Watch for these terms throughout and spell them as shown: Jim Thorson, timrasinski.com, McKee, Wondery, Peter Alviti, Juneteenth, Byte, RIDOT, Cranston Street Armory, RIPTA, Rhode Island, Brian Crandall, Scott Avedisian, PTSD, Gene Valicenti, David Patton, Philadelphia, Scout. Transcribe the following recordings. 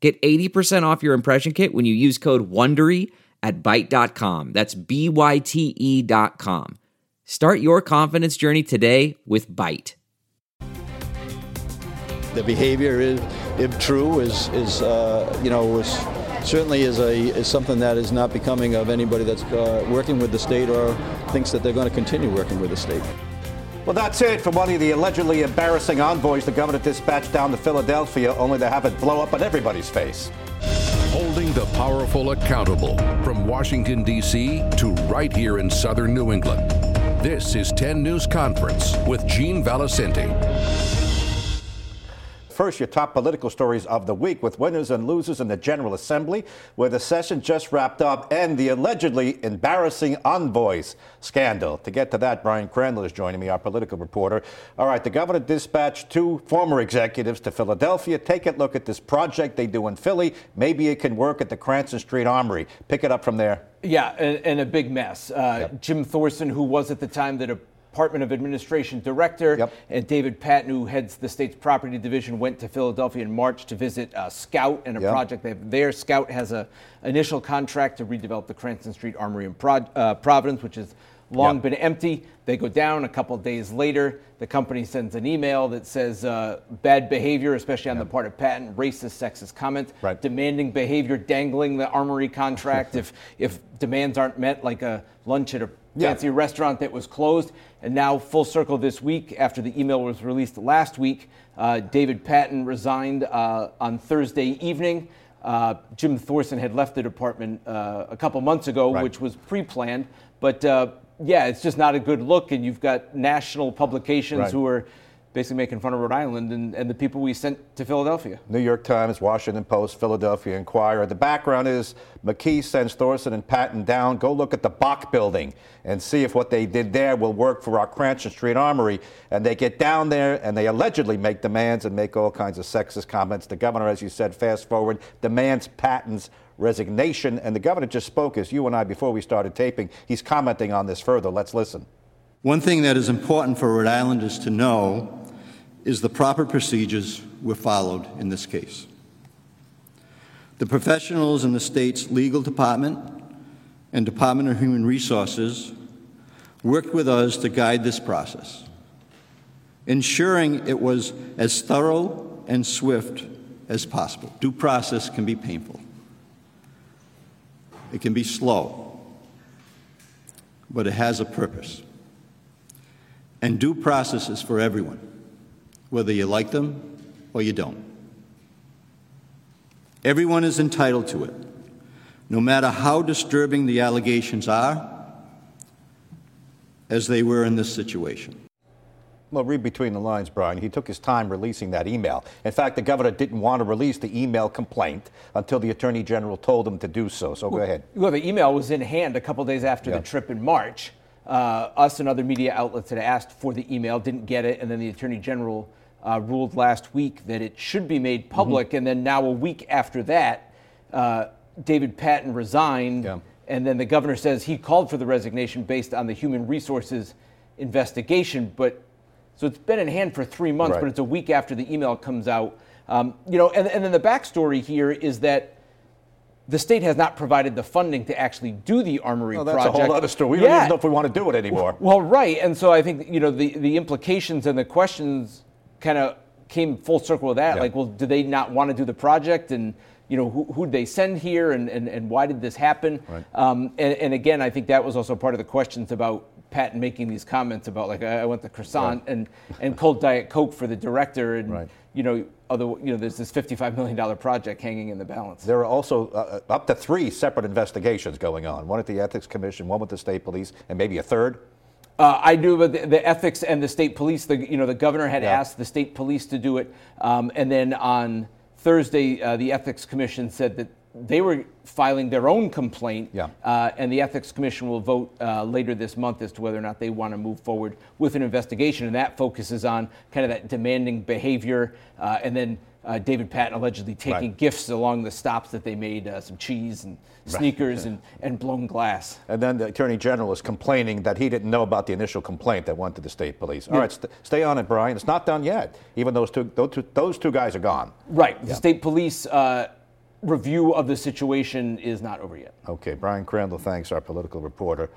Get 80% off your impression kit when you use code WONDERY at Byte.com. That's BYTE.com. Start your confidence journey today with Byte. The behavior, if true, is something that is not becoming of anybody that's working with the state or thinks that they're going to continue working with the state. Well, that's it for one of the allegedly embarrassing envoys the governor dispatched down to Philadelphia, only to have it blow up on everybody's face. Holding the powerful accountable, from Washington, D.C. to right here in southern New England. This is 10 News Conference with Gene Valicenti. First, your top political stories of the week, with winners and losers in the General Assembly, where the session just wrapped up, and the allegedly embarrassing envoys scandal. To get to that, Brian Crandall is joining me, our political reporter. All right, the governor dispatched two former executives to Philadelphia. Take a look at this project they do in Philly. Maybe it can work at the Cranston Street Armory. Pick it up from there. Yeah, and a big mess. Yep. Jim Thorson, who was at the time the Department of Administration Director, yep, and David Patton, who heads the state's property division, went to Philadelphia in March to visit Scout and a yep project they have there. Scout has an initial contract to redevelop the Cranston Street Armory in Providence, which has long yep been empty. They go down. A couple of days later, the company sends an email that says bad behavior, especially on yep the part of Patton, racist, sexist comments, right, demanding behavior, dangling the armory contract if demands aren't met, like a lunch at a fancy yeah restaurant that was closed. And now, full circle this week, after the email was released last week, David Patton resigned on Thursday evening. Jim Thorson had left the department a couple months ago, right, which was pre-planned. But, yeah, it's just not a good look, and you've got national publications right who are basically making fun of Rhode Island and the people we sent to Philadelphia. New York Times, Washington Post, Philadelphia Inquirer. The background is McKee sends Thorson and Patton down. Go look at the Bach building and see if what they did there will work for our Cranston Street Armory. And they get down there and they allegedly make demands and make all kinds of sexist comments. The governor, as you said, fast forward, demands Patton's resignation. And the governor just spoke, as you and I, before we started taping. He's commenting on this further. Let's listen. One thing that is important for Rhode Islanders to know is the proper procedures were followed in this case. The professionals in the state's legal department and Department of Human Resources worked with us to guide this process, ensuring it was as thorough and swift as possible. Due process can be painful. It can be slow, but it has a purpose. And due process is for everyone, whether you like them or you don't. Everyone is entitled to it, no matter how disturbing the allegations are, as they were in this situation. Well, read between the lines, Brian. He took his time releasing that email. In fact, the governor didn't want to release the email complaint until the attorney general told him to do so. So go ahead. Well, the email was in hand a couple days after the trip in March. Us and other media outlets had asked for the email, didn't get it, and then the attorney general ruled last week that it should be made public, and then now a week after that, David Patton resigned, and then the governor says he called for the resignation based on the human resources investigation, but so it's been in hand for 3 months, right, but it's a week after the email comes out. And then the backstory here is that the state has not provided the funding to actually do the armory project. That's a whole other story. We don't even know if we want to do it anymore. Well, right. And so I think, the implications and the questions kind of came full circle with that. Yeah. Like, well, do they not want to do the project? And, who'd they send here? And why did this happen? Right. And again, I think that was also part of the questions about Patton making these comments about, like, I want the croissant right and cold Diet Coke for the director. And, right, there's this $55 million project hanging in the balance. There are also up to three separate investigations going on, one at the Ethics Commission, one with the state police, and maybe a third? I do, but the ethics and the state police, the governor had asked the state police to do it. And then on Thursday, the Ethics Commission said that they were filing their own complaint, and the Ethics Commission will vote later this month as to whether or not they want to move forward with an investigation, and that focuses on kind of that demanding behavior, and then David Patton allegedly taking gifts along the stops that they made, some cheese and sneakers and blown glass. And then the Attorney General is complaining that he didn't know about the initial complaint that went to the state police. All right, stay on it, Brian. It's not done yet, even those two guys are gone. Right. The state police review of the situation is not over yet. Okay. Brian Crandall, thanks, our political reporter.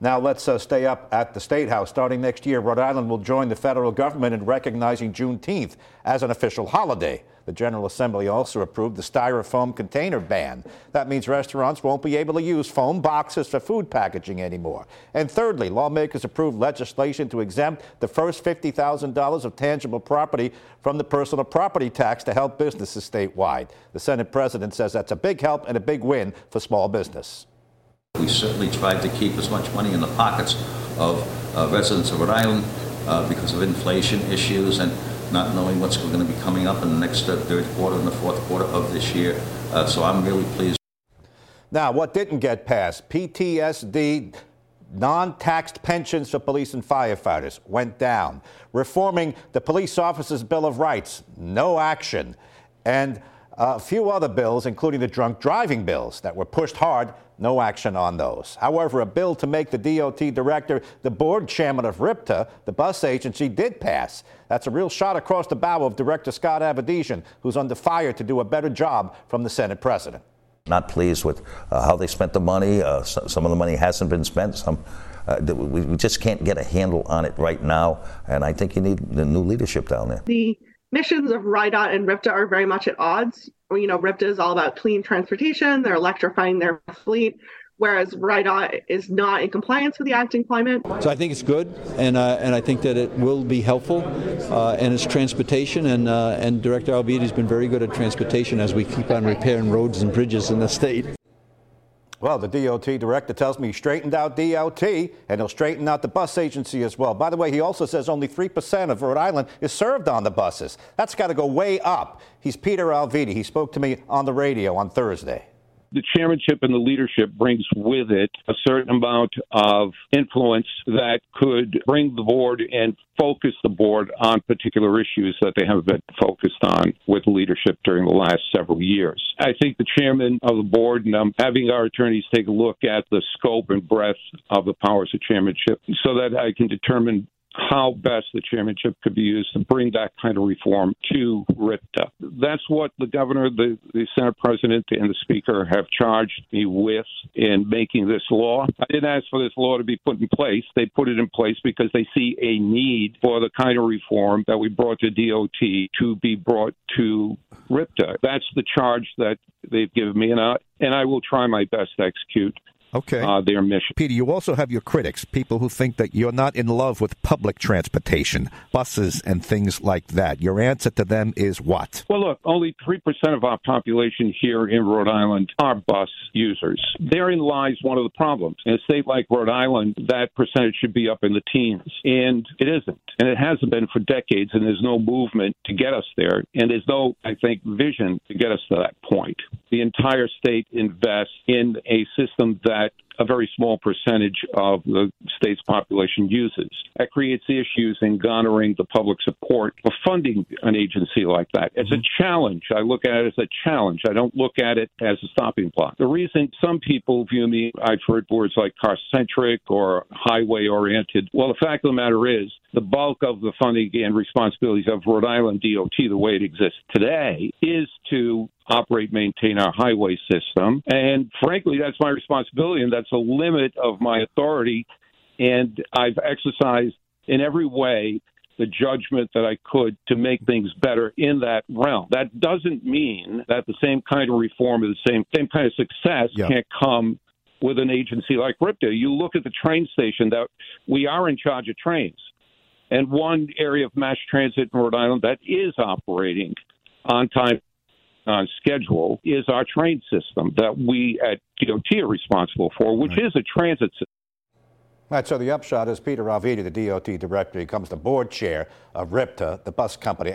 Now let's stay up at the State House. Starting next year, Rhode Island will join the federal government in recognizing Juneteenth as an official holiday. The General Assembly also approved the styrofoam container ban. That means restaurants won't be able to use foam boxes for food packaging anymore. And thirdly, lawmakers approved legislation to exempt the first $50,000 of tangible property from the personal property tax to help businesses statewide. The Senate President says that's a big help and a big win for small business. We certainly tried to keep as much money in the pockets of residents of Rhode Island because of inflation issues and not knowing what's going to be coming up in the next third quarter and the fourth quarter of this year. So I'm really pleased. Now, what didn't get passed? PTSD, non-taxed pensions for police and firefighters went down. Reforming the police officers' Bill of Rights, no action. And a few other bills, including the drunk driving bills that were pushed hard, no action on those. However, a bill to make the DOT director the board chairman of RIPTA, the bus agency, did pass. That's a real shot across the bow of Director Scott Avedisian, who's under fire to do a better job from the Senate President. Not pleased with how they spent the money. Some of the money hasn't been spent. We just can't get a handle on it right now. And I think you need the new leadership down there. The missions of RIDOT and RIPTA are very much at odds. You know, RIPTA is all about clean transportation. They're electrifying their fleet, whereas RIDOT is not in compliance with the Act in climate. So I think it's good, and I think that it will be helpful, and it's transportation, and Director Alviti has been very good at transportation as we keep on repairing roads and bridges in the state. Well, the DOT director tells me he straightened out DOT, and he'll straighten out the bus agency as well. By the way, he also says only 3% of Rhode Island is served on the buses. That's got to go way up. He's Peter Alviti. He spoke to me on the radio on Thursday. The chairmanship and the leadership brings with it a certain amount of influence that could bring the board and focus the board on particular issues that they haven't been focused on with leadership during the last several years. I think the chairman of the board, and I'm having our attorneys take a look at the scope and breadth of the powers of chairmanship so that I can determine how best the chairmanship could be used to bring that kind of reform to RIPTA. That's what the governor, the Senate president, and the speaker have charged me with in making this law. I didn't ask for this law to be put in place. They put it in place because they see a need for the kind of reform that we brought to DOT to be brought to RIPTA. That's the charge that they've given me, and I will try my best to execute their mission. Peter, you also have your critics, people who think that you're not in love with public transportation, buses and things like that. Your answer to them is what? Well, look, only 3% of our population here in Rhode Island are bus users. Therein lies one of the problems. In a state like Rhode Island, that percentage should be up in the teens, and it isn't. And it hasn't been for decades, and there's no movement to get us there, and there's no, I think, vision to get us to that point. The entire state invests in a system that a very small percentage of the state's population uses. That creates issues in garnering the public support for funding an agency like that. It's a challenge. I look at it as a challenge. I don't look at it as a stopping block. The reason some people view me, I've heard words like car-centric or highway-oriented. Well, the fact of the matter is, the bulk of the funding and responsibilities of Rhode Island DOT, the way it exists today, is to operate, maintain our highway system. And frankly, that's my responsibility, and that's a limit of my authority. And I've exercised in every way the judgment that I could to make things better in that realm. That doesn't mean that the same kind of reform or the same kind of success can't come with an agency like RIPTA. You look at the train station that we are in charge of trains. And one area of mass transit in Rhode Island that is operating on time, on schedule, is our train system that we at DOT are responsible for, which is a transit system. All right, so the upshot is Peter Alviti, the DOT director, becomes the board chair of RIPTA, the bus company.